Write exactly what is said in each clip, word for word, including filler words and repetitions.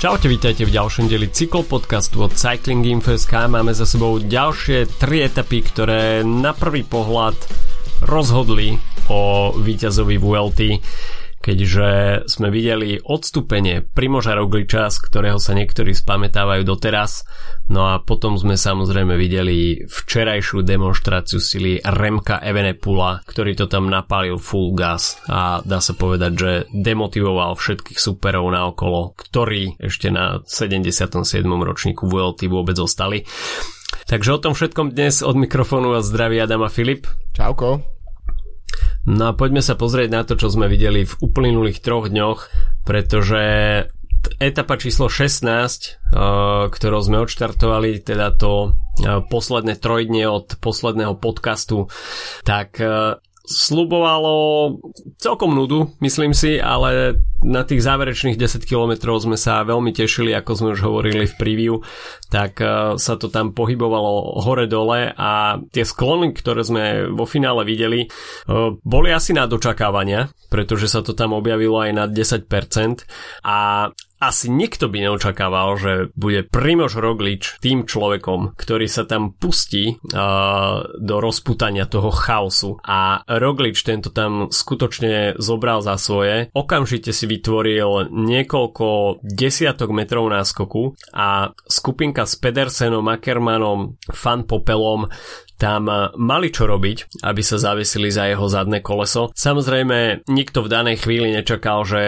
Čaute, vítajte v ďalšom dieli cyklopodcastu od Cycling Info bodka es ká. Máme za sebou ďalšie tri etapy, ktoré na prvý pohľad rozhodli o víťazovi Vuelty, keďže sme videli odstúpenie Primoža Rogliča, z ktorého sa niektorí spamätávajú doteraz. No a potom sme samozrejme videli včerajšiu demonštráciu sily Remca Evenepoela, ktorý to tam napálil full gas a dá sa povedať, že demotivoval všetkých superov naokolo, ktorí ešte na sedemdesiatom siedmom ročníku Vuelty vôbec zostali. Takže o tom všetkom dnes od mikrofónu vás zdraví Adam a Filip. Čauko. No a poďme sa pozrieť na to, čo sme videli v uplynulých troch dňoch, pretože etapa číslo šestnásť, ktorou sme odštartovali, teda to posledné trojdnie od posledného podcastu, tak sľubovalo celkom nudu, myslím si, ale na tých záverečných desať kilometrov sme sa veľmi tešili, ako sme už hovorili v preview, tak sa to tam pohybovalo hore-dole a tie sklony, ktoré sme vo finále videli, boli asi na dočakávania, pretože sa to tam objavilo aj na desať percent a asi nikto by neočakával, že bude Primož Roglič tým človekom, ktorý sa tam pustí uh, do rozputania toho chaosu. A Roglič tento tam skutočne zobral za svoje. Okamžite si vytvoril niekoľko desiatok metrov náskoku a skupinka s Pedersenom, Ackermannom, Van Popelom tam mali čo robiť, aby sa zavesili za jeho zadné koleso. Samozrejme, nikto v danej chvíli nečakal, že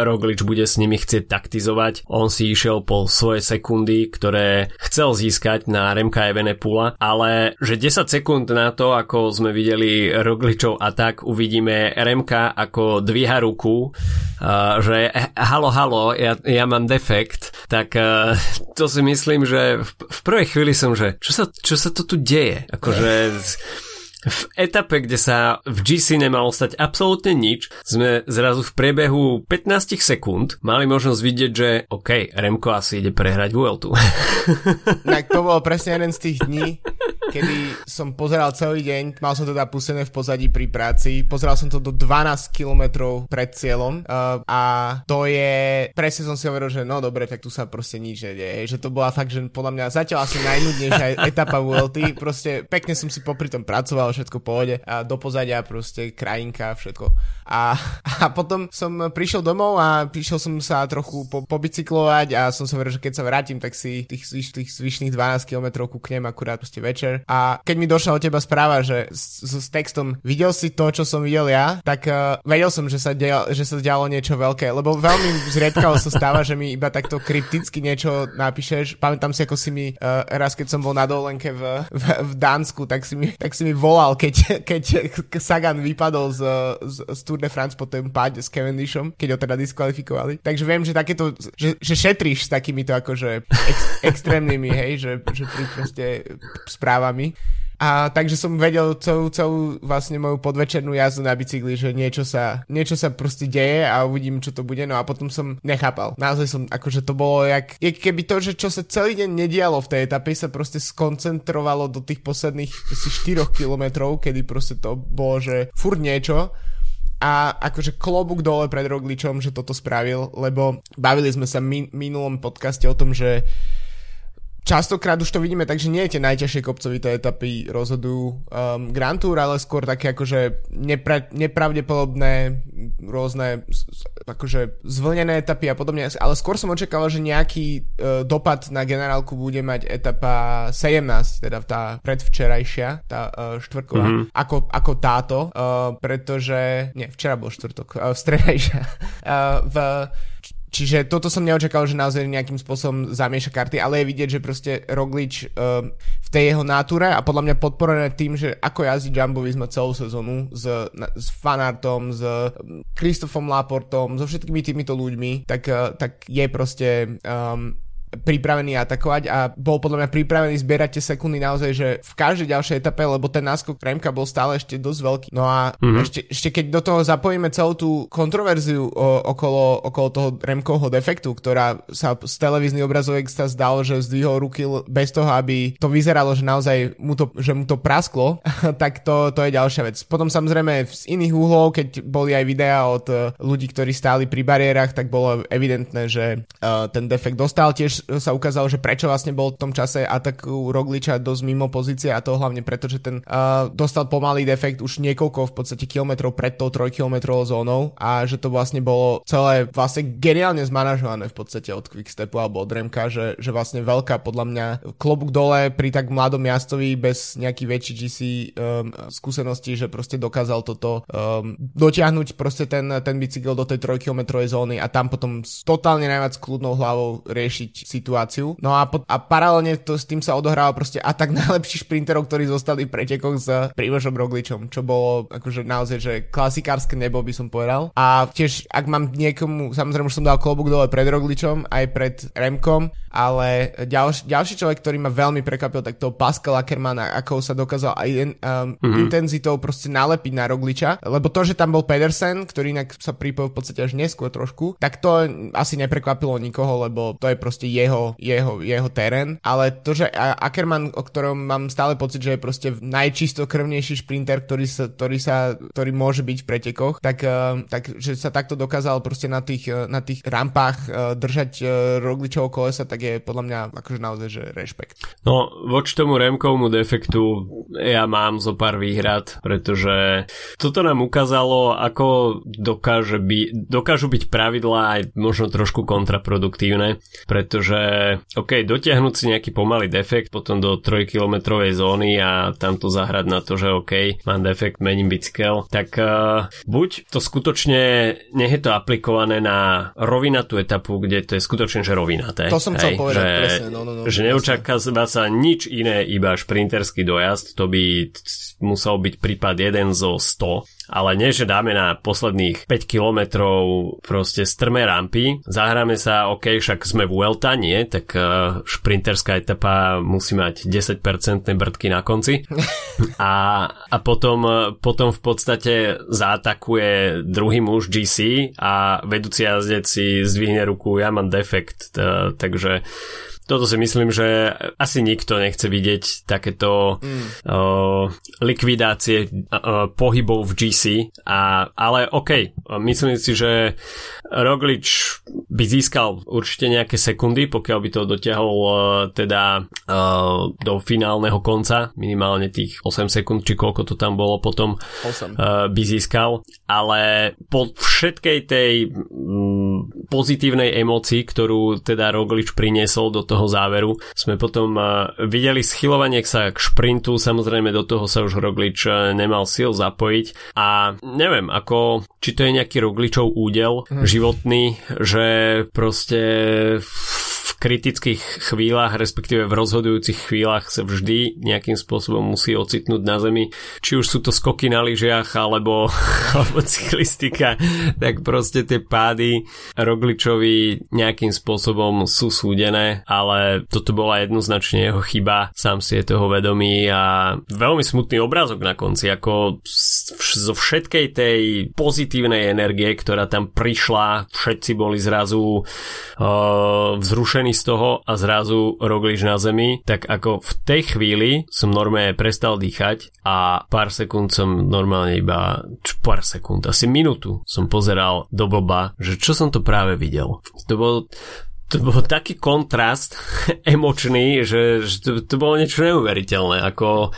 Roglič bude s nimi chcieť taktizovať. On si išiel po svoje sekundy, ktoré chcel získať na Remca Evenepoela, ale že desať sekúnd na to, ako sme videli Rogličov atak, uvidíme Remca ako dvíha ruku, že halo, halo, ja, ja mám defekt, tak to si myslím, že v prvej chvíli som, že čo sa, čo sa to tu deje? Akože v etape, kde sa v gé cé nemalo stať absolútne nič, sme zrazu v priebehu pätnásť sekúnd mali možnosť vidieť, že OK, Remco asi ide prehrať Vueltu. Tak to bol presne jeden z tých dní, kedy som pozeral celý deň, mal som teda pustené v pozadí pri práci, pozeral som to do dvanásť kilometrov pred cieľom uh, a to je, presne som si hovoril, že no dobre, tak tu sa proste nič nedieje, že to bola fakt, že podľa mňa zatiaľ asi najnudnejšia etapa Vuelty, proste pekne som si popri tom pracoval, všetko v pohode, a do pozadia proste krajinka, všetko. A, a potom som prišiel domov a prišiel som sa trochu po, pobicyklovať a som sa hovoril, že keď sa vrátim, tak si tých, tých zvyšných dvanásť kilometrov kúknem akurát proste večer. A keď mi došla od teba správa, že s, s textom videl si to, čo som videl ja, tak uh, vedel som, že sa, dialo, že sa dialo niečo veľké, lebo veľmi zriedkavo sa stáva, že mi iba takto krypticky niečo napíšeš. Pamätám si, ako si mi uh, raz, keď som bol na dovolenke v, v, v Dánsku, tak si mi, tak si mi volal, keď, keď Sagan vypadol z, z, z Tour de France po tom páde s Cavendishom, keď ho teda diskvalifikovali. Takže viem, že takéto, že, že šetríš s takýmito akože ex, extrémnymi, hej, že, že pri proste správ Vami. A takže som vedel celú, celú vlastne moju podvečernú jazdu na bicykli, že niečo sa, niečo sa proste deje a uvidím, čo to bude. No a potom som nechápal. Naozaj som, akože to bolo jak, jak keby to, že čo sa celý deň nedialo v tej etape, sa proste skoncentrovalo do tých posledných asi štyroch kilometrov, kedy proste to bolo, že furt niečo. A akože klobúk dole pred Rogličom, že toto spravil, lebo bavili sme sa v minulom podcaste o tom, že častokrát už to vidíme, takže nie tie najťažšie kopcovité etapy rozhodujú um, Grand Tour, ale skôr také akože nepra- nepravdepodobné rôzne akože zvlnené etapy a podobne. Ale skôr som očakával, že nejaký uh, dopad na generálku bude mať etapa sedemnásť, teda tá predvčerajšia, tá uh, štvrtková, mm-hmm. ako, ako táto, uh, pretože... Nie, včera bol štvrtok, uh, vstredajšia. Uh, v... Čiže toto som neočakal, že naozaj nejakým spôsobom zamieša karty, ale je vidieť, že proste Roglič um, v tej jeho náture a podľa mňa podporené tým, že ako jazdí Jumbo Visma celú sezónu s, na, s Van Aertom, s um, Christophom Laportom, so všetkými týmito ľuďmi, tak, uh, tak je proste... Um, pripravený atakovať a bol podľa mňa pripravený zbierať tie sekundy naozaj, že v každej ďalšej etape, lebo ten náskok Remka bol stále ešte dosť veľký. No a mm-hmm. ešte, ešte keď do toho zapojíme celú tú kontroverziu o, okolo, okolo toho Remkovho defektu, ktorá sa z televíznych obrazovek sa zdalo, že zdvihol ruky bez toho, aby to vyzeralo, že naozaj mu to, že mu to prasklo, tak to, to je ďalšia vec. Potom samozrejme z iných úhlov, keď boli aj videá od ľudí, ktorí stáli pri bariérach, tak bolo evidentné, že uh, ten defekt dostal. Tiež sa ukázalo, že prečo vlastne bol v tom čase ataku Rogliča dosť mimo pozície, a to hlavne preto, že ten uh, dostal pomalý defekt už niekoľko v podstate kilometrov pred tou trojkilometrovou zónou a že to vlastne bolo celé vlastne geniálne zmanažované v podstate od Quick Stepu alebo od Remka, že, že vlastne veľká podľa mňa klobúk dole pri tak mladom jazdcovi bez nejakých väčších gé cé um, skúseností, že proste dokázal toto um, dotiahnuť proste ten, ten bicykel do tej trojkilometrovej zóny a tam potom totálne najviac kľudnou hlavou riešiť situáciu. No a, po- a paralelne to, s tým sa odohrával proste atak najlepších šprinterov, ktorí zostali v pretekoch s Primožom Rogličom, čo bolo akože naozaj, že klasikárske nebo by som povedal. A tiež, ak mám niekomu, samozrejme už som dal klobúk dole pred Rogličom, aj pred Remkom, ale ďalš, ďalší človek, ktorý ma veľmi prekvapil, tak to Pascal Ackermann, ako sa dokázal aj um, mm-hmm. intenzitou proste nalepiť na Rogliča, lebo to, že tam bol Pedersen, ktorý inak sa pripojil v podstate až neskôr trošku, tak to asi neprekvapilo nikoho, lebo to je proste jeho, jeho, jeho terén, ale to, že Ackermann, o ktorom mám stále pocit, že je proste najčistokrvnejší šprinter, ktorý sa, ktorý sa, ktorý môže byť v pretekoch, tak, tak že sa takto dokázal proste na tých, na tých rampách držať Rogličovo kolesa, tak je podľa mňa akože naozaj, že rešpekt. No, voči tomu Remkovmu defektu ja mám zo pár výhrad, pretože toto nám ukázalo, ako dokáže by, dokážu byť pravidlá aj možno trošku kontraproduktívne, pretože ok, dotiahnuť si nejaký pomalý defekt potom do trojkilometrovej zóny a tam to zahrať na to, že ok, mám defekt, mením bicykel, tak uh, buď to skutočne nech je to aplikované na rovinatú etapu, kde to je skutočne, že rovinaté. To som chcel hej, povedať, že, presne. No, no, no, že neučaká sa nič iné, iba šprinterský dojazd, to by musel byť prípad jeden zo sto, ale nie, že dáme na posledných päť kilometrov proste strmé rampy, zahráme sa, ok, však sme v Vuelta, nie, tak šprinterská etapa musí mať desať percent brdky na konci a, a potom, potom v podstate zaatakuje druhý muž gé cé a vedúci jazdec si zdvihne ruku, ja mám defekt, takže toto si myslím, že asi nikto nechce vidieť takéto mm. uh, likvidácie uh, pohybov v gé cé, a, ale ok, myslím si, že Roglič by získal určite nejaké sekundy, pokiaľ by to dotiahol uh, teda uh, do finálneho konca, minimálne tých osem sekúnd, či koľko to tam bolo potom, uh, by získal, ale po všetkej tej um, pozitívnej emócii, ktorú teda Roglič priniesol do toho toho záveru. Sme potom videli schylovanie sa k šprintu, samozrejme do toho sa už Roglič nemal síl zapojiť a neviem, ako, či to je nejaký Rogličov údel mm. životný, že proste v kritických chvíľach, respektíve v rozhodujúcich chvíľach sa vždy nejakým spôsobom musí ocitnúť na zemi. Či už sú to skoky na lyžiach, alebo, alebo cyklistika, tak proste tie pády Rogličovi nejakým spôsobom sú súdené, ale toto bola jednoznačne jeho chyba, sám si je toho vedomý a veľmi smutný obrázok na konci, ako zo všetkej tej pozitívnej energie, ktorá tam prišla, všetci boli zrazu uh, vzrušení z toho a zrazu Roglič na zemi, tak ako v tej chvíli som normálne prestal dýchať a pár sekúnd som normálne iba č, pár sekúnd, asi minútu som pozeral do blba, že čo som to práve videl. To bolo To bol taký kontrast emočný, že, že to, to bolo niečo neuveriteľné, ako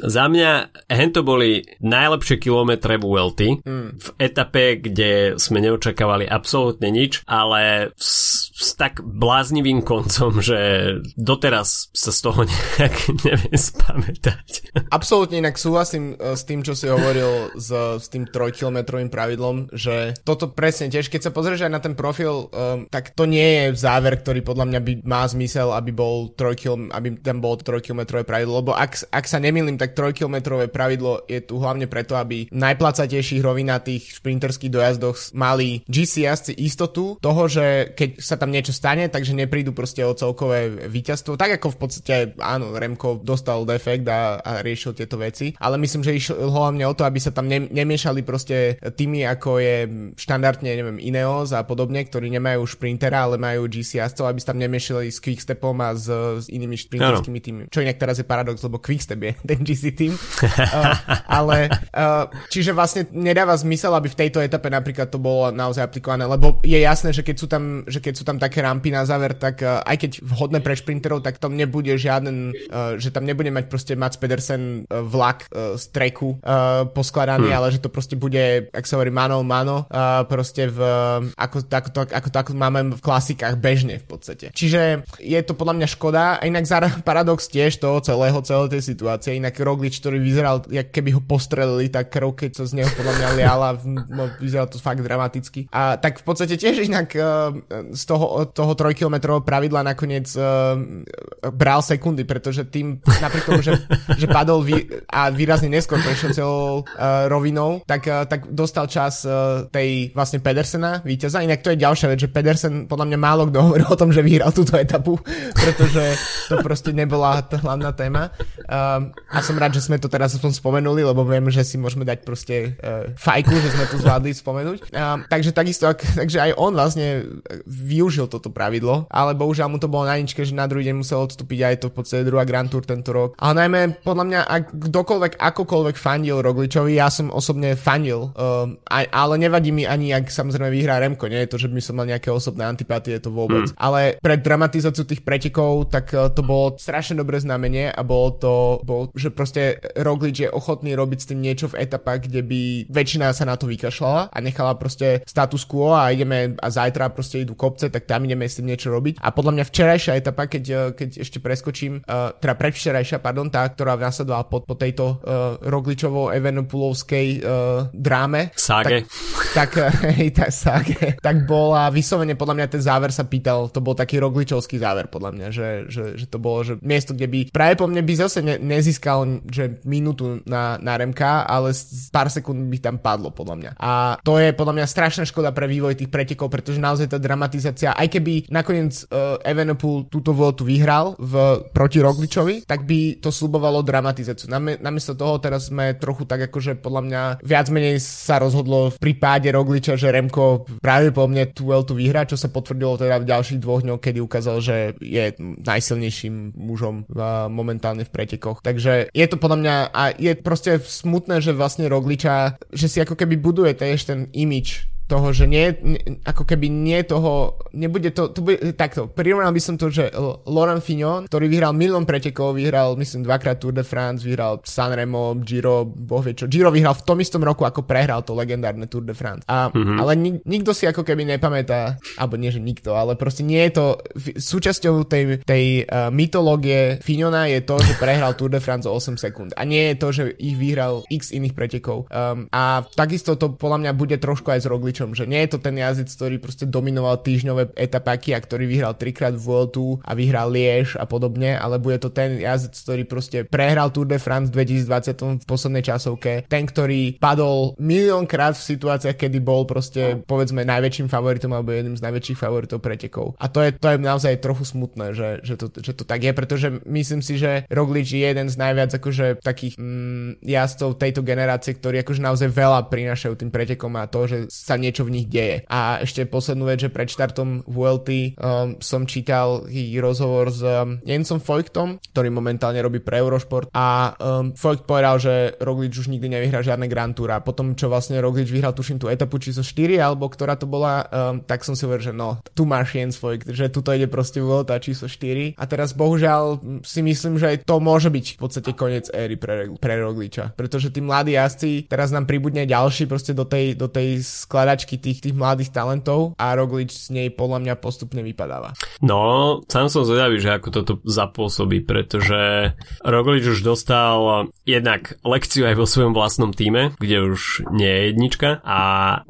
za mňa hento boli najlepšie kilometre v Vuelty mm. v etape, kde sme neočakávali absolútne nič, ale s, s tak bláznivým koncom, že doteraz sa z toho nejak neviem spamätať. Absolútne inak súhlasím s tým, čo si hovoril s, s tým trojkilometrovým pravidlom, že toto presne tiež, keď sa pozrieš aj na ten profil, um, tak to nie je záver, ktorý podľa mňa by, má zmysel, aby, bol trojkil, aby tam bolo trojkilometrové pravidlo, lebo ak, ak sa nemýlim, tak trojkilometrové pravidlo je tu hlavne preto, aby v najplacatejších rovinatých šprinterských dojazdoch mali gé cé jazdci istotu toho, že keď sa tam niečo stane, takže neprídu proste o celkové víťazstvo. Tak ako v podstate, áno, Remco dostal defekt a, a riešil tieto veci, ale myslím, že išlo hlavne o to, aby sa tam ne, nemiešali proste týmy, ako je štandardne, neviem, Ineos a podobne, ktorí nemajú šprintera, ale majú gé cé jazdcov, aby sa tam nemiešali s Quick Stepom a s, s inými šprinterskými týmami. Čo inak teraz je paradox, lebo Quick Step je ten gé cé tým. Uh, ale uh, čiže vlastne nedáva zmysel, aby v tejto etape napríklad to bolo naozaj aplikované, lebo je jasné, že keď sú tam, že keď sú tam také rampy na záver, tak uh, aj keď vhodné pre šprinterov, tak tam nebude žiaden, uh, že tam nebude mať proste Mads Pedersen uh, vlak uh, z treku uh, poskladaný, hmm. ale že to proste bude, ak sa hovorí, mano mano, uh, proste v, uh, ako, ako, to, ako to ako máme v klasikách bežne v podstate. Čiže je to podľa mňa škoda, a inak zároveň paradox tiež toho celého, celé tej situácie, inak Roglič, ktorý vyzeral, jak keby ho postrelili, tak krv, keď sa z neho podľa mňa liala, no, vyzeral to fakt dramaticky. A tak v podstate tiež inak uh, z toho, toho trojkilometrového pravidla nakoniec uh, bral sekundy, pretože tým napriek tomu, že, že padol vy, a výrazne neskôr prešiel celou uh, rovinou, tak, uh, tak dostal čas uh, tej vlastne Pedersena, víťaza. Inak to je ďalšia vec, že Pedersen, podľa mňa málo kto hovoril o tom, že vyhral túto etapu, pretože to proste nebola tá hlavná téma. Um, a som rád, že sme to teraz o tom spomenuli, lebo viem, že si môžeme dať proste uh, fajku, že sme to zvládli spomenúť. Um, takže takisto, ak, takže aj on vlastne využil toto pravidlo, ale bohužiaľ mu to bolo na ničke, že na druhý deň musel odstúpiť, aj to v podstate druhá Grand Tour tento rok. Ale najmä, podľa mňa, ak kdokoľvek, akokoľvek fandil Rogličovi, ja som osobne fandil, um, aj, ale nevadí mi ani, ak samozrejme vyhrá Remko, nie je to, že by som mal nejaké osobné antipatie, to vôbec. Hmm. Ale pre dramatizáciu tých pretekov, tak uh, to bolo strašne dobré znamenie a bolo to, bol, že proste Roglič je ochotný robiť s tým niečo v etapách, kde by väčšina sa na to vykašľala a nechala proste status quo a ideme a zajtra proste idú kopce, tak tam ideme s tým niečo robiť. A podľa mňa včerajšia etapa, keď, keď ešte preskočím, uh, teda predvčerajšia, pardon, tá, ktorá nasledovala po, po tejto uh, Rogličovo Evenepoelovskej uh, dráme. Ságe. Tak, tak, hej, tá ságe. Tak bola vyslovene, podľa mňa ten záver sa pýtal, to bol taký Rogličovský záver, podľa mňa, že, že, že to bolo, že miesto, kde by, práve po mne by zase ne, nezískal, že minútu na, na Remka, ale pár sekúnd by tam padlo, podľa mňa. A to je podľa mňa strašná škoda pre vývoj tých pretekov, pretože naozaj tá dramatizácia, aj keby nakoniec uh, Evenepoel túto Vueltu vyhral v, proti Rogličovi, tak by to slubovalo dramatizáciu. Nam, namiesto toho teraz sme trochu tak akože podľa mňa viac menej sa rozhodlo v prípade Rogliča, že Remko práve po mne tú Vueltu vyhrá, čo sa potvrdilo teda v ďalších dvoch dňoch, kedy ukázal, že je najsilnejším mužom uh, momentálne v pretekoch. Takže je to podľa mňa a je proste smutné, že vlastne Rogliča, že si ako keby buduje tiež ten image toho, že nie, ako keby nie toho, nebude to, to bude takto, prirovnal by som to, že Laurent Fignon, ktorý vyhral milión pretekov, vyhral myslím dvakrát Tour de France, vyhral Sanremo, Giro, boh vie čo, Giro vyhral v tom istom roku, ako prehral to legendárne Tour de France. A, mm-hmm. Ale nik, nikto si ako keby nepamätá, alebo nie, že nikto, ale proste nie je to, súčasťou tej, tej uh, mytológie Fignona je to, že prehral Tour de France o osem sekúnd. A nie je to, že ich vyhral x iných pretekov. Um, a takisto to podľa mňa bude trošku aj z Rogliča, že nie je to ten jazdec, ktorý proste dominoval týždňové etapáky a ktorý vyhral trikrát Vueltu a vyhral Liež a podobne, ale bude to ten jazdec, ktorý proste prehral Tour de France v dvetisícdvadsať v poslednej časovke, ten, ktorý padol miliónkrát v situáciách, kedy bol proste povedzme najväčším favoritom alebo jedným z najväčších favoritov pretekov. A to je, to je naozaj trochu smutné, že, že, to, že to tak je, pretože myslím si, že Roglič je jeden z najviac akože takých mm, jazdcov tejto generácie, ktorí akože naozaj veľa prinášajú tým pretekom a to, že sa nie čo v nich deje. A ešte poslednú vec, že pred štartom Vuelty um, som čítal rozhovor s um, Jensom Voigtom, ktorý momentálne robí pre Eurosport a um, Voigt povedal, že Roglič už nikdy nevyhrá žiadne Grand Tour a potom, čo vlastne Roglič vyhral, tuším tú etapu číslo štyri, alebo ktorá to bola, um, tak som si uveril, že no, tu máš Jens Voigt, že tuto ide proste Vuelta číslo štyri a teraz bohužiaľ si myslím, že aj to môže byť v podstate koniec éry pre, pre Rogliča, pretože tí mladí jazdci, teraz nám pribudne ďalší proste do tej, do tej skladačky hráčky tých, tých mladých talentov a Roglič z nej podľa mňa postupne vypadáva. No, sám som zvedavý, že ako toto zapôsobí, pretože Roglič už dostal jednak lekciu aj vo svojom vlastnom týme, kde už nie je jednička a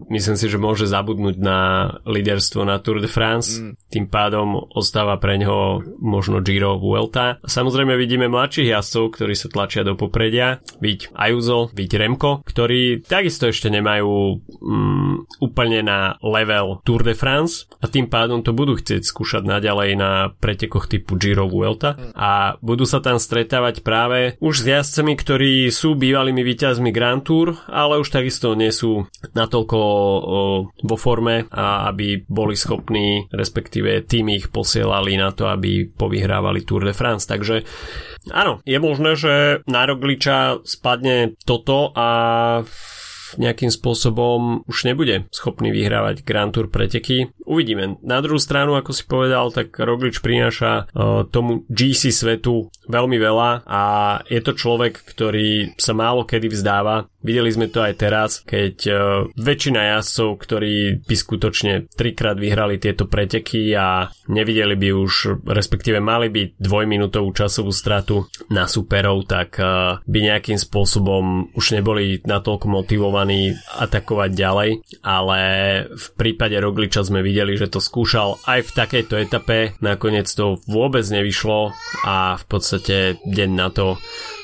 myslím si, že môže zabudnúť na líderstvo na Tour de France. Mm. Tým pádom ostáva pre ňoho možno Giro, Vuelta. Samozrejme vidíme mladších jazdcov, ktorí sa tlačia do popredia. Byť Ayuso, byť Remco, ktorí takisto ešte nemajú mm, úplne na level Tour de France a tým pádom to budú chcieť skúšať naďalej na pretekoch typu Giro, Vuelta a budú sa tam stretávať práve už s jazdcami, ktorí sú bývalými víťazmi Grand Tour, ale už takisto nie sú natoľko o, vo forme, a aby boli schopní, respektíve tým ich posielali na to, aby povyhrávali Tour de France. Takže áno, je možné, že na Rogliča spadne toto a nejakým spôsobom už nebude schopný vyhrávať Grand Tour preteky. Uvidíme. Na druhú stranu, ako si povedal, tak Roglič prináša uh, tomu gé cé svetu veľmi veľa a je to človek, ktorý sa málo kedy vzdáva. Videli sme to aj teraz, keď uh, väčšina jazdcov, ktorí by skutočne trikrát vyhrali tieto preteky a nevideli by už, respektíve mali by dvojminútovú časovú stratu na superov, tak uh, by nejakým spôsobom už neboli natoľko motivovaní atakovať ďalej, ale v prípade Rogliča sme videli, že to skúšal aj v takejto etape, nakoniec to vôbec nevyšlo a v podstate deň na to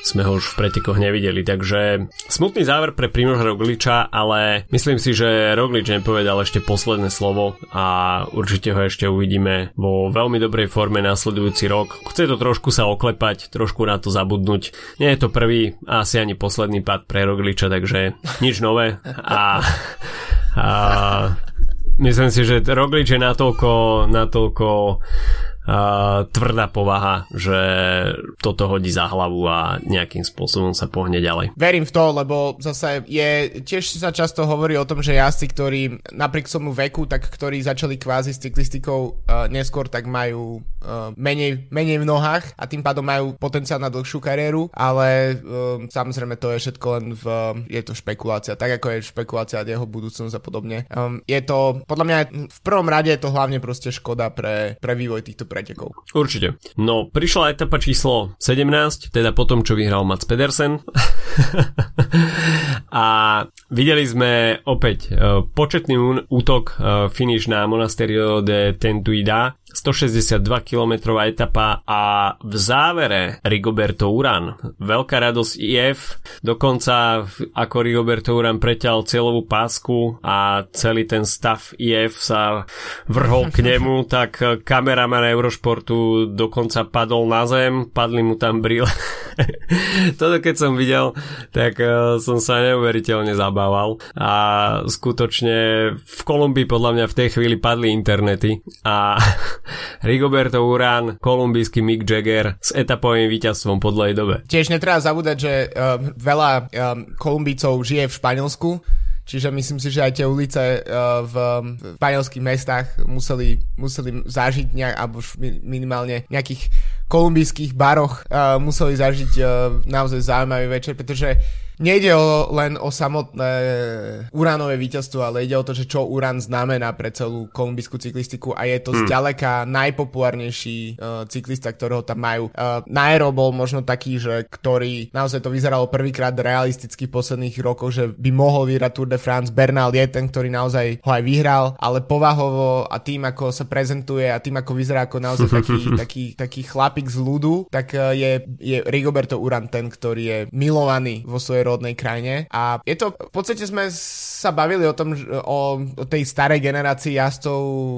sme ho už v pretekoch nevideli, takže smutný záver pre Primoža Rogliča, ale myslím si, že Roglič nepovedal ešte posledné slovo a určite ho ešte uvidíme vo veľmi dobrej forme nasledujúci rok. Chce to trošku sa oklepať, trošku na to zabudnúť. Nie je to prvý a asi ani posledný pád pre Rogliča, takže nič nové a, a myslím si, že Roglič je natoľko natoľko Uh, tvrdá povaha, že toto hodí za hlavu a nejakým spôsobom sa pohne ďalej. Verím v to, lebo zase je, tiež sa často hovorí o tom, že jazdci, ktorí napriek svojmu veku, tak ktorí začali kvázi s cyklistikou uh, neskôr, tak majú uh, menej, menej v nohách a tým pádom majú potenciál na dlhšiu kariéru, ale uh, samozrejme to je všetko len v, uh, je to špekulácia, tak ako je špekulácia jeho budúcnosť a podobne. Um, je to, podľa mňa v prvom rade je to hlavne proste škoda pre, pre vývoj týchto pretekov. Určite. No, prišla etapa číslo sedemnásť, teda po tom, čo vyhral Mads Pedersen. A videli sme opäť početný útok, finish na Monasterio de Tentuida, stošesťdesiatdva kilometrová etapa a v závere Rigoberto Urán. Veľká radosť í ef, dokonca ako Rigoberto Urán preťal cieľovú pásku a celý ten stav í ef sa vrhol k nemu, tak kameraman Eurošportu dokonca padol na zem, padli mu tam brýle. Toto keď som videl, tak som sa neuveriteľne zabával a skutočne v Kolumbii podľa mňa v tej chvíli padli internety a Rigoberto Urán, kolumbijský Mick Jagger s etapovým víťazstvom po dlhej dobe. Tiež netreba zabúdať, že um, veľa um, Kolumbícov žije v Španielsku, čiže myslím si, že aj tie ulice uh, v, v španielských mestách museli, museli zažiť nejak, alebo minimálne nejakých kolumbijských baroch uh, museli zažiť uh, naozaj zaujímavý večer, pretože nejde o, len o samotné Uránové víťazstvo, ale ide o to, že čo Urán znamená pre celú kolumbijskú cyklistiku a je to mm. zďaleka najpopulárnejší uh, cyklista, ktorého tam majú. Uh, Nairo bol možno taký, že ktorý naozaj to vyzeralo prvýkrát realisticky v posledných rokoch, že by mohol vyhrať Tour de France. Bernal je ten, ktorý naozaj ho aj vyhral, ale povahovo a tým, ako sa prezentuje a tým, ako vyzerá ako naozaj taký, taký, taký chlapík z ľudu, tak uh, je, je Rigoberto Urán ten, ktorý je milovaný vo svojej rodnej krajine a je to v podstate sme sa bavili o tom o, o tej starej generácii jazdcov,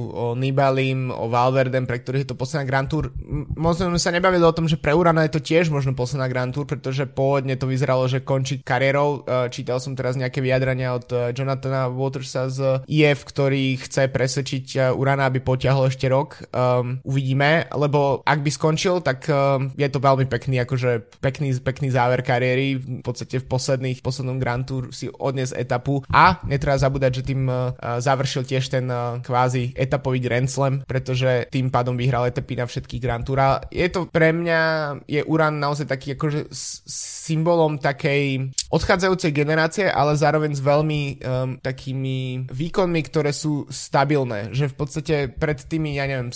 o Nibalim, o Valverdem, pre ktorých je to posledná Grand Tour. Možno sme sa nebavili o tom, že pre Urana je to tiež možno posledná Grand Tour, pretože pôvodne to vyzeralo, že končí kariérou. Čítal som teraz nejaké vyjadrania od Jonathana Watersa z í ef, ktorý chce presvedčiť Urana, aby potiahol ešte rok. Um, uvidíme, lebo ak by skončil, tak um, je to veľmi pekný, akože pekný, pekný záver kariéry v podstate v posledných, poslednom Grand Tour si odnes etapu a netreba zabúdať, že tým uh, završil tiež ten uh, kvázi etapový Grand Slam, pretože tým pádom vyhral etapy na všetkých Grand Tour. Je to pre mňa, je Urán naozaj taký akože symbolom takej odchádzajúcej generácie, ale zároveň s veľmi um, takými výkonmi, ktoré sú stabilné, že v podstate pred tými, ja neviem,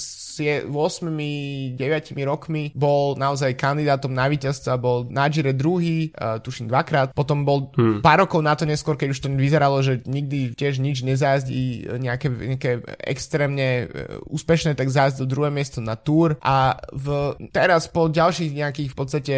ôsmimi, deviatimi rokmi bol naozaj kandidátom na víťazstva, bol na Gire druhý, uh, tuším dvakrát, potom bol hmm. pár rokov na to neskôr, keď už to vyzeralo, že nikdy tiež nič nezajazdí nejaké, nejaké extrémne uh, úspešné, tak zájazd do druhé miesto na Tour a v, teraz po ďalších nejakých v podstate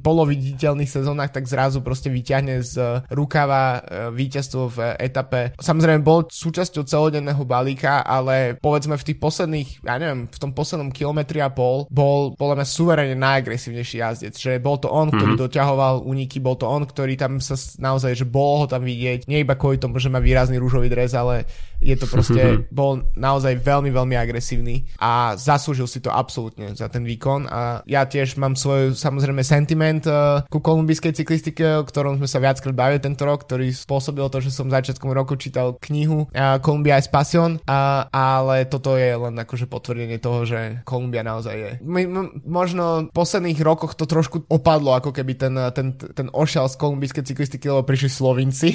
poloviditeľných sezónach tak zrazu proste vyťahne z uh, rukava uh, víťazstvo v uh, etape. Samozrejme bol súčasťou celodenného balíka, ale povedzme v tých posledných, ja neviem, v tom poslednom kilometri a pol bol podľa mňa suverene najagresívnejší jazdec, že bol to on, ktorý mm-hmm. doťahoval úniky, bol to on, ktorý tam sa naozaj, že bolo ho tam vidieť, nie iba kvôli tomu, že má výrazný rúžový dres, ale je to proste, mm-hmm. bol naozaj veľmi, veľmi agresívny a zaslúžil si to absolútne za ten výkon a ja tiež mám svoj, samozrejme, sentiment uh, ku kolumbijskej cyklistike, o ktorom sme sa viackrát bavili tento rok, ktorý spôsobil to, že som začiatkom roku čítal knihu uh, Columbia is Passion, uh, ale toto je len akože potvrdenie toho, že Kolumbia naozaj je. My, m- možno v posledných rokoch to trošku opadlo, ako keby ten, ten, ten ošal z kolumbijskej cyklistiky, lebo prišli Slovinci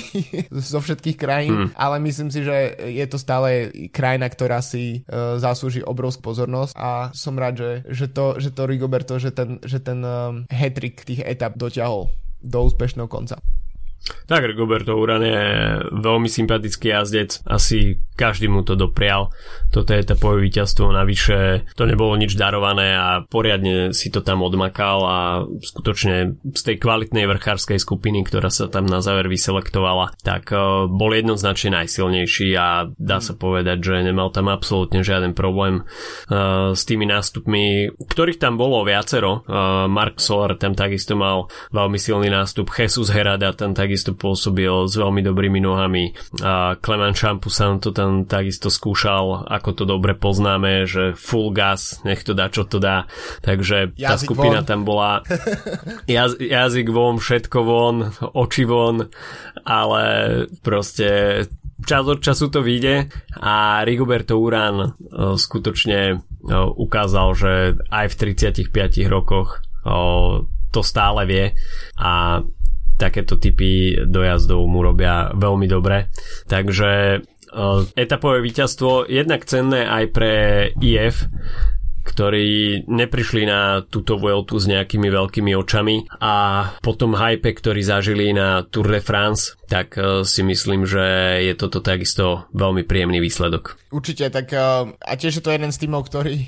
zo všetkých krajín, mm. ale myslím si, že je to stále krajina, ktorá si uh, zaslúži obrovskú pozornosť a som rád, že, že, to, že to Rigoberto, že ten, že ten um, hat-trick tých etap dotiahol do úspešného konca. Tak, Rigoberto Urán je veľmi sympatický jazdec, asi každý mu to doprial, toto je etapové víťazstvo, navyše to nebolo nič darované a poriadne si to tam odmakal a skutočne z tej kvalitnej vrchárskej skupiny, ktorá sa tam na záver vyselektovala, tak bol jednoznačne najsilnejší a dá sa povedať, že nemal tam absolútne žiaden problém s tými nástupmi, ktorých tam bolo viacero. Marc Soler tam takisto mal veľmi silný nástup, Jesús Herrada tam takisto isto pôsobil s veľmi dobrými nohami. A Clément Champoussin to tam takisto skúšal, ako to dobre poznáme, že full gas, nech to dá, čo to dá. Takže tá jazyk skupina von. Tam bola jaz, jazyk von, všetko von, oči von, ale proste čas od času to vyjde a Rigoberto Urán skutočne ukázal, že aj v tridsiatich piatich rokoch to stále vie a takéto typy dojazdov mu robia veľmi dobre. Takže etapové víťazstvo jednak cenné aj pre í ef, ktorí neprišli na túto Vueltu s nejakými veľkými očami a potom hype, ktorý zažili na Tour de France, tak si myslím, že je toto takisto veľmi príjemný výsledok. Určite, tak a tiež je to jeden z tímov, ktorý um,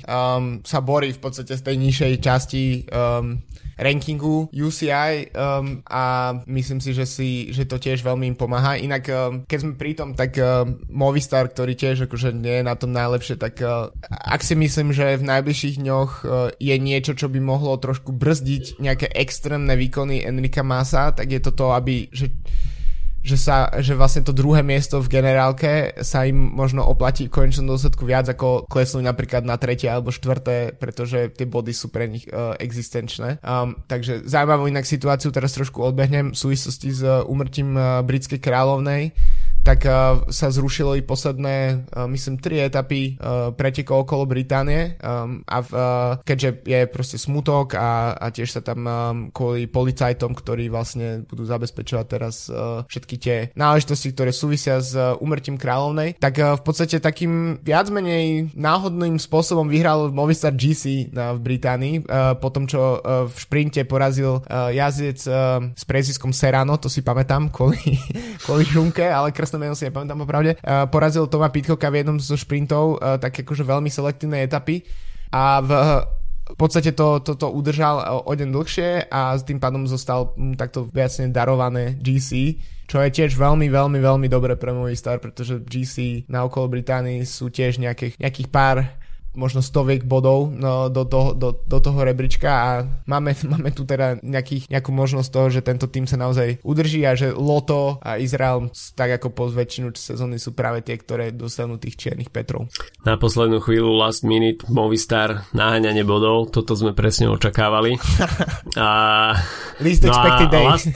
sa borí v podstate z tej nižšej časti um, rankingu ú cé í um, a myslím si, že si, že to tiež veľmi im pomáha. Inak um, keď sme pri tom, tak um, Movistar, ktorý tiež akože nie je na tom najlepšie, tak uh, ak si myslím, že v najbližších dňoch uh, je niečo, čo by mohlo trošku brzdiť nejaké extrémne výkony Enrica Masa, tak je to to, aby že, že sa, že vlastne to druhé miesto v generálke sa im možno oplatí v konečnom dôsledku viac, ako klesnú napríklad na tretie alebo štvrté, pretože tie body sú pre nich uh, existenčné. Um, takže zaujímavú inak situáciu, teraz trošku odbehnem v súvislosti s uh, úmrtím uh, britskej kráľovnej, tak uh, sa zrušilo i posledné, uh, myslím, tri etapy uh, pretekov okolo Británie um, a v, uh, keďže je proste smutok a, a tiež sa tam um, kvôli policajtom, ktorí vlastne budú zabezpečovať teraz uh, všetky tie náležitosti, ktoré súvisia s uh, úmrtím kráľovnej, tak uh, v podstate takým viac menej náhodným spôsobom vyhral Movistar gé cé uh, v Británii, uh, po tom, čo uh, v šprinte porazil uh, jazdec uh, s priezviskom Serrano, to si pamätám, kvôli, kvôli Žunke, ale krstné meno si nepamätám opravde, uh, porazil Toma Pidcocka v jednom zo šprintov, uh, tak akože veľmi selektívne etapy a v uh, v podstate to, to, to udržal o deň dlhšie a tým pádom zostal m, takto viacne darované gé cé, čo je tiež veľmi, veľmi, veľmi dobré pre Movistar, pretože gé cé na okolo Británii sú tiež nejakých, nejakých pár možno stoviek bodov no, do, do, do, do toho rebríčka a máme, máme tu teda nejakých, nejakú možnosť toho, že tento tým sa naozaj udrží a že Lotto a Izrael tak ako po väčšinu sezóny sú práve tie, ktoré dostanú tých čiernych Petrov. Na poslednú chvíľu last minute Movistar naháňanie bodov, toto sme presne očakávali a Least expected day. Last...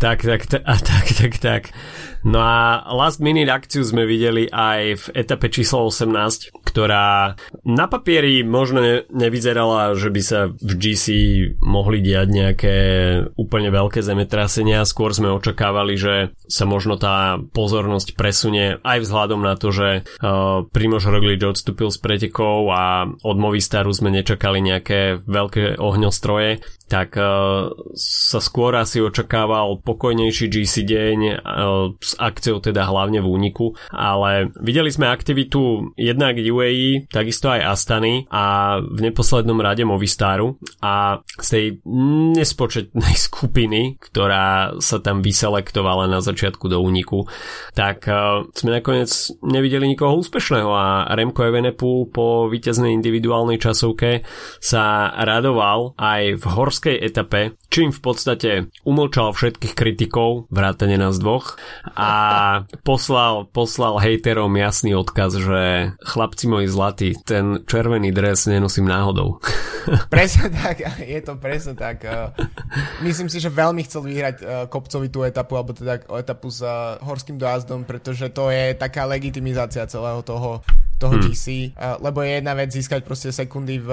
tak, tak, tak, tak, tak, tak. No a last minute akciu sme videli aj v etape číslo osemnásť, ktorá na papieri možno nevyzerala, že by sa v gé cé mohli diať nejaké úplne veľké zemetrasenia. Skôr sme očakávali, že sa možno tá pozornosť presunie aj vzhľadom na to, že uh, Primož Roglič odstúpil z pretekov a od Movistaru sme nečakali nejaké veľké ohňostroje, tak uh, sa skôr asi očakával pokojnejší gé cé deň uh, s akciou teda hlavne v úniku, ale videli sme aktivitu jednak ú á é, takisto aj Astany a v neposlednom rade Movistaru a z tej nespočetnej skupiny, ktorá sa tam vyselektovala na začiatku do úniku, tak uh, sme nakoniec nevideli nikoho úspešného a Remco Evenepoel po víťaznej individuálnej časovke sa radoval aj v horskej etape, čím v podstate umlčal všetkých kritikov, vrátane nás dvoch, a poslal, poslal hejterom jasný odkaz, že chlapci moji zlatí, ten červený dres nenosím náhodou. Presne tak, je to presne tak. Myslím si, že veľmi chcel vyhrať kopcovi tú etapu, alebo teda etapu s horským dojazdom, pretože to je taká legitimizácia celého toho toho gé cé, hmm. lebo je jedna vec získať proste sekundy v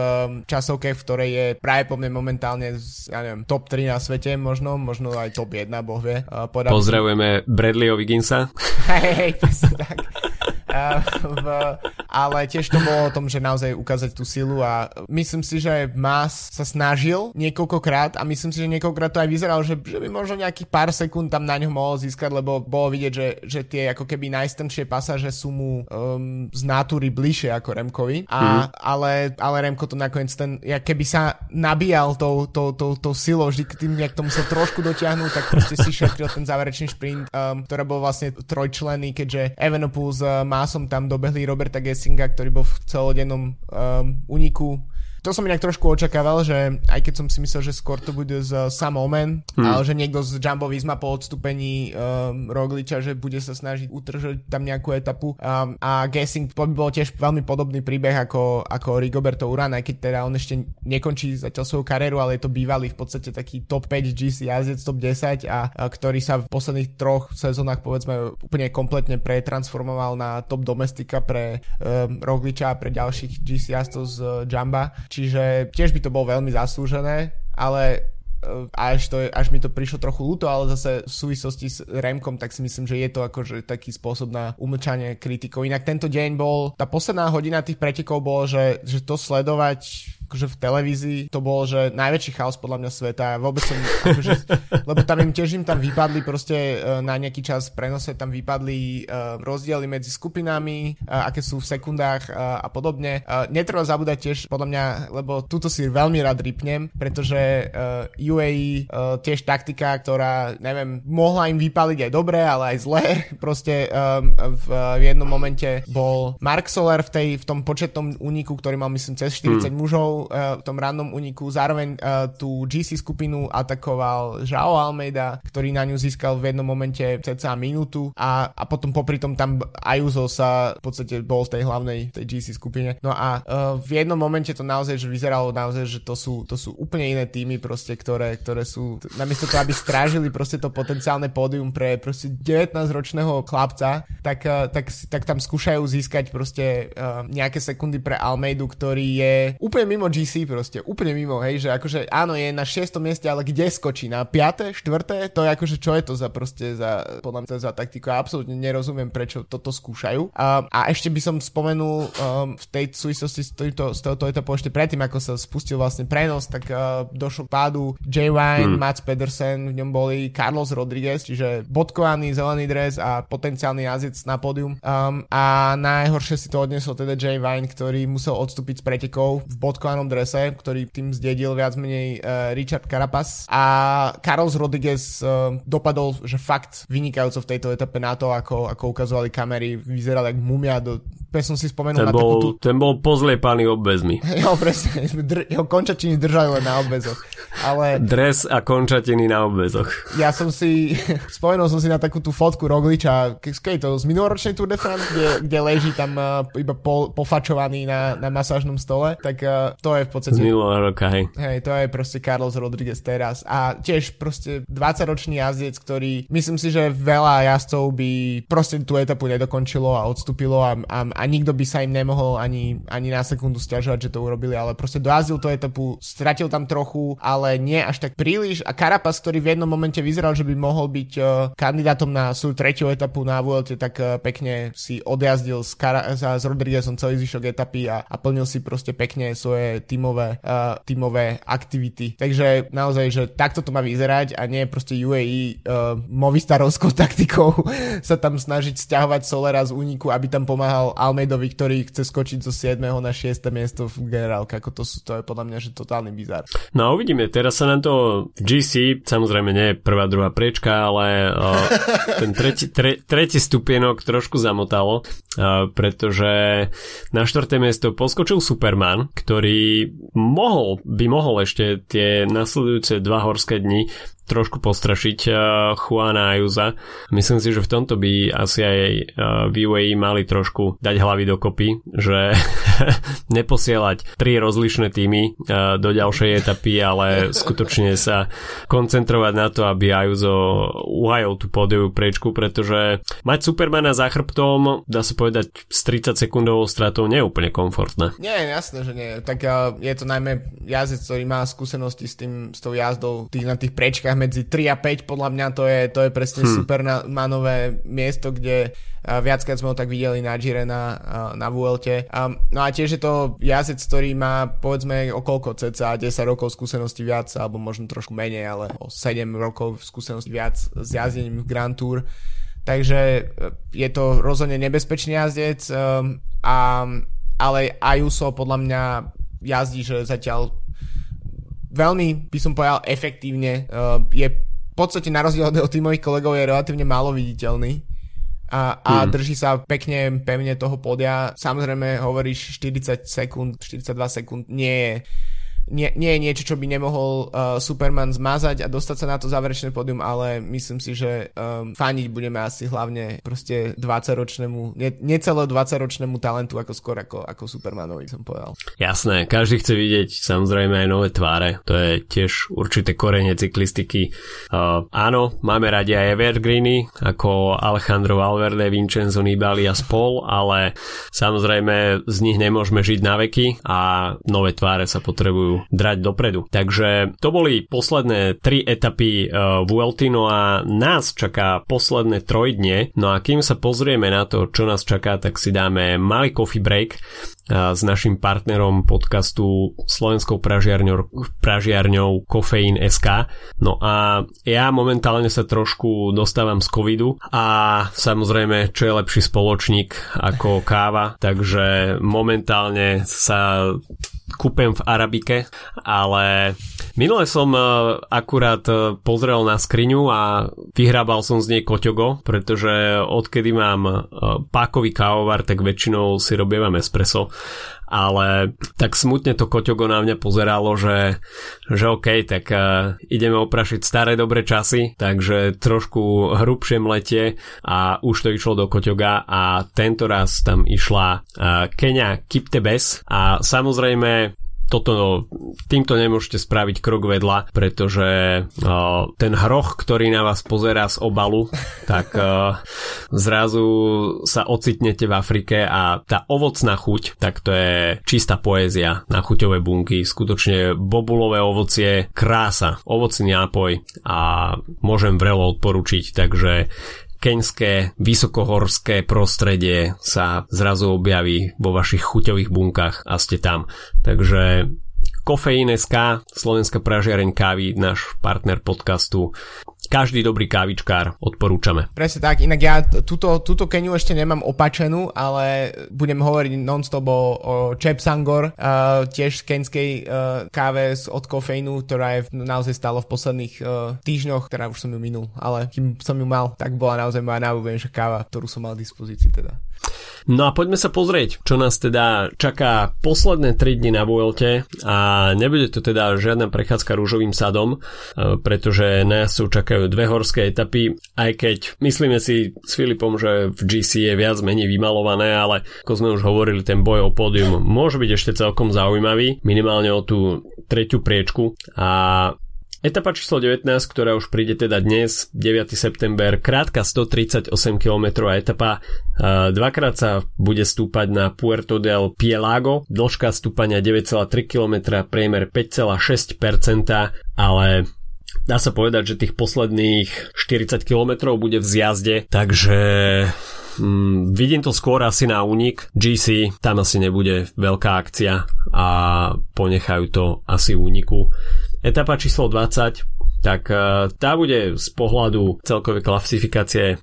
časovke, v ktorej je práve po mne momentálne ja neviem, top tri na svete možno, možno aj top jeden, boh vie. Podám Pozdravujeme si... Bradleyho Wigginsa. Hej, hej, presne tak. V, ale tiež to bolo o tom, že naozaj ukázať tú silu a myslím si, že Mas sa snažil niekoľkokrát a myslím si, že niekoľkokrát to aj vyzeralo, že, že by možno nejakých pár sekúnd tam na ňo mohol získať, lebo bolo vidieť, že, že tie ako keby najstrmšie pasáže sú mu um, z natúry bližšie ako Remkovi a, mm. ale, ale Remko to nakoniec ten, ja keby sa nabíjal tou, tou, tou, tou silou, vždy tým, jak to musel trošku dotiahnuť, tak proste si šetril ten záverečný šprint, um, ktorý bol vlastne trojčlenný, keďže Evenepoel z Mas som tam dobehli Roberta Gessinga, ktorý bol v celodennom um, uniku. To som inak trošku očakával, že aj keď som si myslel, že skôr to bude z Sam Omen, hmm. ale že niekto z Jumbo Visma po odstúpení um, Rogliča, že bude sa snažiť utržať tam nejakú etapu. Um, a Gessing bol tiež veľmi podobný príbeh ako, ako Rigoberto Urán, aj keď teda on ešte nekončí zatiaľ svoju kariéru, ale je to bývalý v podstate taký top päť gé cé jazdec, top desať, a, a ktorý sa v posledných troch sezónach povedzme úplne kompletne pretransformoval na top domestika pre um, Rogliča a pre ďalších gé cé jazdcov z uh, Jumba. Čiže tiež by to bolo veľmi zaslúžené, ale až, to, až mi to prišlo trochu ľúto, ale zase v súvislosti s Remkom, tak si myslím, že je to akože taký spôsob na umlčanie kritikov. Inak tento deň bol, tá posledná hodina tých pretekov bolo, že, že to sledovať akože v televízii, to bolo, že najväčší chaos podľa mňa sveta, vôbec som akože, lebo tam im tiež im tam vypadli proste na nejaký čas v prenose tam vypadli uh, rozdiely medzi skupinami, uh, aké sú v sekundách uh, a podobne. Uh, netreba zabúdať tiež podľa mňa, lebo túto si veľmi rád ripnem, pretože uh, ú á é uh, tiež taktika, ktorá neviem, mohla im vypaliť aj dobre, ale aj zlé. Proste um, v, uh, v jednom momente bol Marc Soler v, tej, v tom početnom úniku, ktorý mal myslím cez štyridsať mm. mužov v tom rannom úniku, zároveň uh, tú gé cé skupinu atakoval João Almeida, ktorý na ňu získal v jednom momente cca minútu a, a potom popri tom tam Ayuso sa v podstate bol v tej hlavnej tej gé cé skupine. No a uh, v jednom momente to naozaj, že vyzeralo naozaj, že to sú, to sú úplne iné týmy proste, ktoré, ktoré sú namiesto toho, aby strážili proste to potenciálne pódium pre proste devätnásťročného chlapca, tak, uh, tak, tak tam skúšajú získať proste uh, nejaké sekundy pre Almeidu, ktorý je úplne mimo gé cé proste, úplne mimo, hej, že akože áno, je na šiestom mieste, ale kde skočí? Na piate, štvrté? To je akože, čo je to za proste, za, podľa mňa za taktiku. Ja absolútne nerozumiem, prečo toto skúšajú. A, a ešte by som spomenul um, v tej súvislosti z tohto, z tohto etapou ešte predtým, ako sa spustil vlastne prenos, tak uh, došlo pádu Jay Vine, hmm. Mads Pedersen, v ňom boli Carlos Rodriguez, čiže bodkovaný zelený dres a potenciálny jazdec na pódium. Um, a najhoršie si to odnesol teda Jay Vine, ktorý musel odstúpiť z pretekov v bodkovaní drese, ktorý tým zdedil viac menej uh, Richard Carapaz, a Carlos Rodriguez uh, dopadol, že fakt vynikajúco v tejto etape na to, ako, ako ukazovali kamery, vyzeral jak mumia do som si spomenul ten na bol, takú... Tú... Ten bol pozlepaný obväzmi. Jo, presne. Jeho končatiny držali len na obväzoch. Ale... Dres a končatiny na obväzoch. Ja som si... Spomenul som si na takú tú fotku Rogliča to, z minuloročnej Tour de France, kde, kde leží tam iba po, pofačovaný na, na masážnom stole. Tak to je v podstate... Z minulého roka, hej. Hej, to je proste Carlos Rodriguez teraz. A tiež proste dvadsaťročný jazdec, ktorý... Myslím si, že veľa jazdcov by proste tú etapu nedokončilo a odstúpilo a, a a nikto by sa im nemohol ani, ani na sekundu sťažovať, že to urobili, ale proste dojazdil tú etapu, stratil tam trochu, ale nie až tak príliš a Carapaz, ktorý v jednom momente vyzeral, že by mohol byť uh, kandidátom na svoju tretiu etapu na Vuelte, tak uh, pekne si odjazdil s, Cara- s Rodriguezom celý zvyšok etapy a, a plnil si proste pekne svoje tímové, uh, tímové aktivity. Takže naozaj, že takto to má vyzerať a nie proste ú á é uh, movistarovskou taktikou sa tam snažiť sťahovať Solera z úniku, aby tam pomáhal Almeidovi, ktorý chce skočiť zo siedmeho na šieste miesto v generálke. Ako to, sú, to je podľa mňa, že totálny bizár. No uvidíme, teraz sa nám to gé cé, samozrejme nie prvá, druhá priečka, ale o, ten tretí, tre, tretí stupienok trošku zamotalo, o, pretože na štvrté miesto poskočil Superman, ktorý mohol, by mohol ešte tie nasledujúce dva horské dni trošku postrašiť uh, Juana Ayusa. Myslím si, že v tomto by asi aj uh, ú á é mali trošku dať hlavy dokopy, že neposielať tri rozlišné týmy uh, do ďalšej etapy, ale skutočne sa koncentrovať na to, aby Ayuso uhajol tú pódiovú priečku, pretože mať Supermana za chrbtom, dá sa povedať, s tridsaťsekundovou stratou nie je úplne komfortné. Nie, jasné, že nie. Tak uh, je to najmä jazdec, ktorý má skúsenosti s tým, s tou jazdou tých, na tých priečkách medzi tri a päť, podľa mňa to je, to je presne hmm. Supermanové miesto, kde viackrát sme ho tak videli na Gire, na, na Vuelte. Um, no a tiež je to jazdec, ktorý má povedzme okolko cca desať rokov skúsenosti viac, alebo možno trošku menej, ale o sedem rokov skúsenosti viac s jazdením v Grand Tour. Takže je to rozhodne nebezpečný jazdec, um, a, ale Ayuso podľa mňa jazdí, že zatiaľ veľmi, by som povedal, efektívne. Uh, je v podstate na rozdiel od tímových kolegov je relatívne málo viditeľný a, a hmm. drží sa pekne, pevne toho podia. Samozrejme, hovoríš štyridsať sekúnd, štyridsaťdva sekúnd nie je nie, nie je niečo, čo by nemohol uh, Superman zmazať a dostať sa na to záverečné pódium, ale myslím si, že um, faniť budeme asi hlavne proste dvadsaťročnému, ne, necelo dvadsaťročnému talentu, ako skôr ako, ako Supermanovi, som povedal. Jasné, každý chce vidieť samozrejme aj nové tváre, to je tiež určité korenie cyklistiky. Uh, áno, máme radi aj evergreeny, ako Alejandro Valverde, Vincenzo Nibali a spol, ale samozrejme z nich nemôžeme žiť na veky a nové tváre sa potrebujú drať dopredu. Takže to boli posledné tri etapy uh, Vuelty, no a nás čaká posledné trojdnie. No a kým sa pozrieme na to, čo nás čaká, tak si dáme malý coffee break uh, s našim partnerom podcastu slovenskou pražiarňou, pražiarňou Kofeín bodka es ká. No a ja momentálne sa trošku dostávam z covidu a samozrejme, čo je lepší spoločník ako káva, takže momentálne sa kúpem v arabike, ale minule som akurát pozrel na skriňu a vyhrábal som z nej koťogo, pretože odkedy mám pákový kávovar, tak väčšinou si robievam espresso, ale tak smutne to koťogo na mňa pozeralo, že, že ok, tak uh, ideme oprašiť staré dobré časy, takže trošku hrubšie mletie a už to išlo do koťoga a tento raz tam išla uh, Kenia Kiptebes a samozrejme toto, týmto nemôžete spraviť krok vedľa, pretože uh, ten hroch, ktorý na vás pozerá z obalu, tak uh, zrazu sa ocitnete v Afrike a tá ovocná chuť, tak to je čistá poézia na chuťové bunky, skutočne bobulové ovocie, krása, ovocný nápoj a môžem vrelo odporučiť, takže keňské, vysokohorské prostredie sa zrazu objaví vo vašich chuťových bunkách a ste tam. Takže Kofeín bodka es ká, slovenská pražiareň kávy, náš partner podcastu. Každý dobrý kávičkár odporúčame. Presne tak, inak ja túto, túto Keniu ešte nemám opačenú, ale budem hovoriť non-stop o, o Chepsangor, uh, tiež keňskej uh, káve od kofeínu, ktorá je naozaj stále v posledných uh, týždňoch, ktorá už som ju minul, ale kým som ju mal, tak bola naozaj moja najobľúbenejšia káva, ktorú som mal v dispozícii teda. No a poďme sa pozrieť, čo nás teda čaká posledné tri dni na Vuelte a nebude to teda žiadna prechádzka rúžovým sadom, pretože nás sú čakajú dve horské etapy, aj keď myslíme si s Filipom, že v gé cé je viac menej vymalované, ale ako sme už hovorili, ten boj o pódium môže byť ešte celkom zaujímavý, minimálne o tú tretiu priečku. A etapa číslo devätnásť, ktorá už príde teda dnes, deviateho september, krátka stotridsaťosem kilometrov etapa. Dvakrát sa bude stúpať na Puerto del Pielago, dĺžka stúpania deväť celá tri kilometra, priemer päť celá šesť percent, ale dá sa povedať, že tých posledných štyridsať kilometrov bude v zjazde, takže mm, vidím to skôr asi na únik. gé cé, tam asi nebude veľká akcia a ponechajú to asi úniku. Etapa číslo dvadsať, tak tá bude z pohľadu celkovej klasifikácie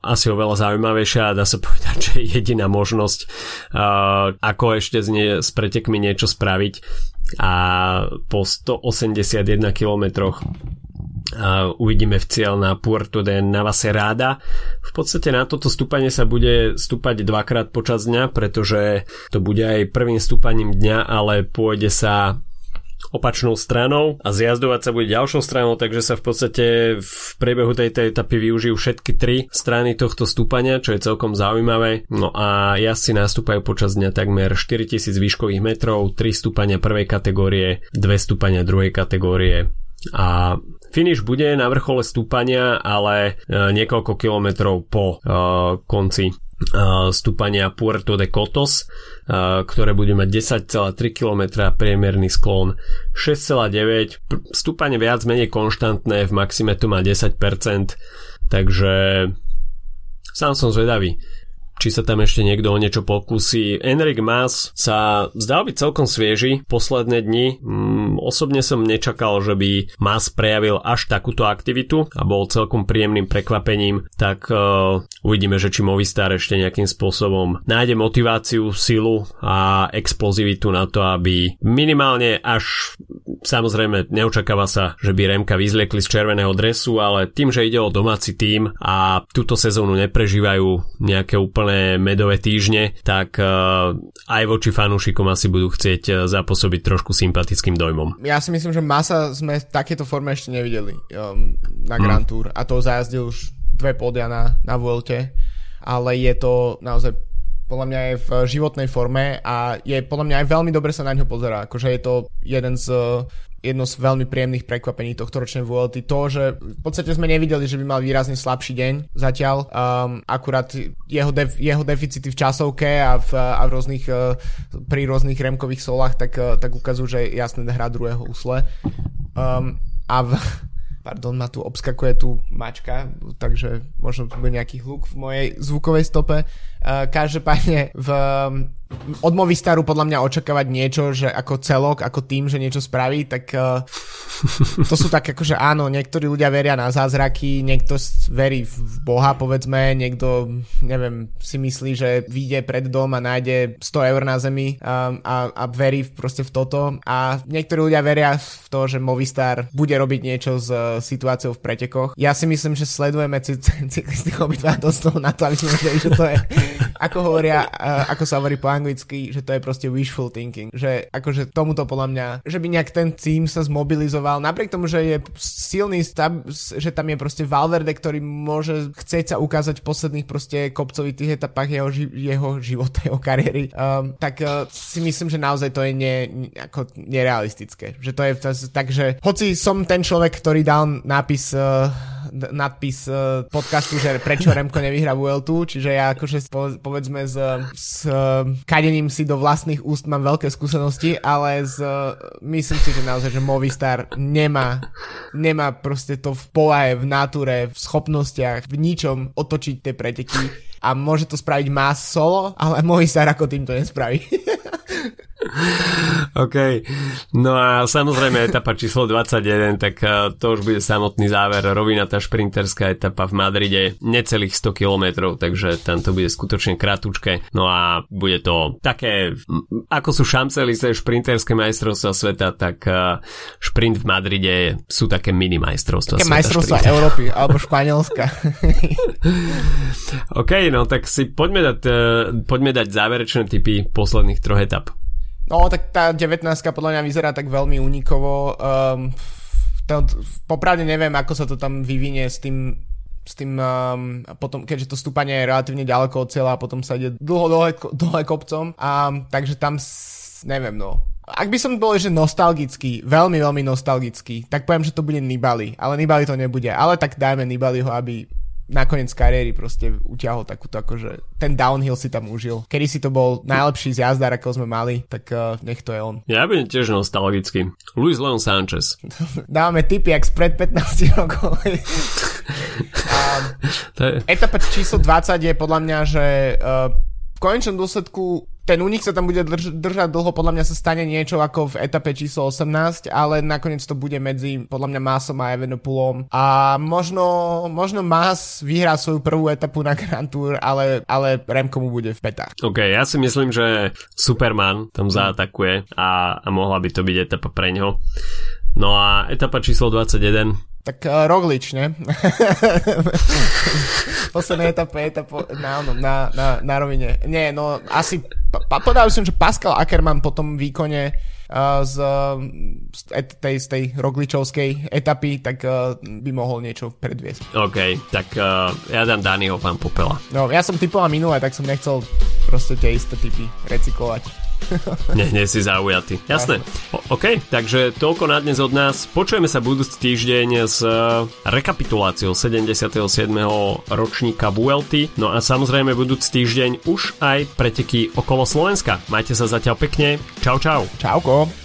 asi oveľa zaujímavejšia, dá sa povedať, že je jediná možnosť, ako ešte s pretekmi niečo spraviť, a po stoosemdesiatjeden kilometroch uvidíme v cieľ na Puerto de Navacerrada. V podstate na toto stúpanie sa bude stúpať dvakrát počas dňa, pretože to bude aj prvým stúpaním dňa, ale pôjde sa opačnou stranou a zjazdovať sa bude ďalšou stranou, takže sa v podstate v priebehu tejto etapy využijú všetky tri strany tohto stúpania, čo je celkom zaujímavé. No a jazdci nastúpajú počas dňa takmer štyritisíc výškových metrov, tri stúpania prvej kategórie, dve stúpania druhej kategórie a finish bude na vrchole stúpania, ale niekoľko kilometrov po uh, konci stúpania Puerto de Cotos, ktoré bude mať desať celá tri kilometra, priemerný sklon šesť celá deväť, stúpanie viac menej konštantné, v maxime to má desať percent, takže sám som zvedavý, či sa tam ešte niekto o niečo pokúsi. Enric Mas sa zdal byť celkom svieži posledné dni. Mm, osobne som nečakal, že by Mas prejavil až takúto aktivitu a bol celkom príjemným prekvapením. Tak uh, uvidíme, že či Movistar ešte nejakým spôsobom nájde motiváciu, silu a explozivitu na to, aby minimálne až, samozrejme neočakáva sa, že by Remka vyzliekli z červeného dresu, ale tým, že ide o domáci tím a túto sezónu neprežívajú nejaké úplne medové týždne, tak uh, aj voči fanúšikom asi budú chcieť zapôsobiť trošku sympatickým dojmom. Ja si myslím, že Masa sme v takéto forme ešte nevideli um, na Grand mm. Tour, a to zajazdil už dve pódia na, na Vuelte, ale je to naozaj podľa mňa je v životnej forme a je podľa mňa aj veľmi dobre sa na ňo pozerá, akože je to jeden z jedno z veľmi príjemných prekvapení tohto ročnej Vuelty, to, že v podstate sme nevideli, že by mal výrazne slabší deň zatiaľ, um, akurát jeho, def, jeho deficity v časovke a, v, a v rôznych, uh, pri rôznych Remkových solách, tak, uh, tak ukazujú, že je jasné hra druhého úsle. Um, a v, pardon, ma tu obskakuje tu mačka, takže možno tu bude nejaký hluk v mojej zvukovej stope. Uh, každopádne v... Um, od Movistaru podľa mňa očakávať niečo, že ako celok, ako tým, že niečo spraví, tak uh, to sú tak akože áno, niektorí ľudia veria na zázraky, niekto verí v Boha, povedzme, niekto, neviem, si myslí, že vyjde pred dom a nájde sto eur na zemi um, a, a verí v, proste v toto, a niektorí ľudia veria v to, že Movistar bude robiť niečo s uh, situáciou v pretekoch. Ja si myslím, že sledujeme c- c- cyklistov obidva dosť na to, aby sme vedeli, že to je, ako hovoria, uh, ako sa hovorí po anglicky, anglicky, že to je proste wishful thinking, že akože tomuto podľa mňa, že by nejak ten tím sa zmobilizoval, napriek tomu, že je silný stab, že tam je proste Valverde, ktorý môže chcieť sa ukázať v posledných proste kopcovitých etapách jeho, jeho života, jeho kariéry, um, tak uh, si myslím, že naozaj to je ne, ako nerealistické, že to je takže, hoci som ten človek, ktorý dal nápis uh, nadpis uh, podcastu, že prečo Remko nevyhrá Vueltu, čiže ja akože povedzme s, s kadením si do vlastných úst mám veľké skúsenosti, ale z, myslím si, že naozaj, že Movistar nemá, nemá proste to v povahe, v natúre, v schopnostiach, v ničom otočiť tie preteky, a môže to spraviť Mas solo, ale Movistar ako tým to nespraví. OK. No a samozrejme etapa číslo dvadsaťjeden, tak to už bude samotný záver. Rovina, tá šprinterská etapa v Madride, necelých sto kilometrov, takže tam to bude skutočne kratučké. No a bude to také, ako sú Champs-Élysées šprinterské majstrovstvá sveta, tak šprint v Madride sú také mini majstrovstvá sveta. Také majstrovstvá Európy alebo Španielska. OK, no tak si poďme dať, poďme dať záverečné tipy posledných troch etap. No, tak tá devätnástka podľa mňa vyzerá tak veľmi unikovo. Um, popravde neviem, ako sa to tam vyvinie s tým, s tým um, potom, keďže to stúpanie je relatívne ďaleko od cieľa a potom sa ide dlho dole, dole kopcom. A, takže tam s, neviem, no. Ak by som bol ešte nostalgický, veľmi, veľmi nostalgický, tak poviem, že to bude Nibali, ale Nibali to nebude. Ale tak dajme Nibaliho, aby nakoniec kariéry proste utiahol takúto, akože ten downhill si tam užil. Kedy si to bol najlepší zjazdár, ako sme mali, tak uh, nech to je on. Ja budem tiež nostalgický. Luis Leon Sanchez. Dávame tipy, jak spred pätnásť rokov. je... Etapa číslo dvadsať je podľa mňa, že uh, v konečnom dôsledku ten únik sa tam bude drž- držať dlho, podľa mňa sa stane niečo ako v etape číslo osemnásť, ale nakoniec to bude medzi podľa mňa Masom a Evenepoelom. A možno, možno Mas vyhrá svoju prvú etapu na Grand Tour, ale, ale Remko mu bude v petách. OK, ja si myslím, že Superman tam zaatakuje a, a mohla by to byť etapa pre ňoho. No a etapa číslo dvadsaťjeden... Tak uh, Roglič, ne? Posledná etapa, etapa na, na, na, na rovine. Nie, no asi, pa, podal som, že Pascal Ackermann po tom výkone uh, z, z, tej, z tej Rogličovskej etapy, tak uh, by mohol niečo predviesť. OK, tak uh, ja dám Daniho pán Popela. No, ja som typoval minulé, tak som nechcel proste tie isté typy recyklovať. Nie, nie si zaujatý. Jasné. O- OK, takže toľko na dnes od nás. Počujeme sa budúci týždeň s rekapituláciou sedemdesiateho siedmeho ročníka Vuelty. No a samozrejme budúci týždeň už aj preteky okolo Slovenska. Majte sa zatiaľ pekne. Čau, čau. Čauko.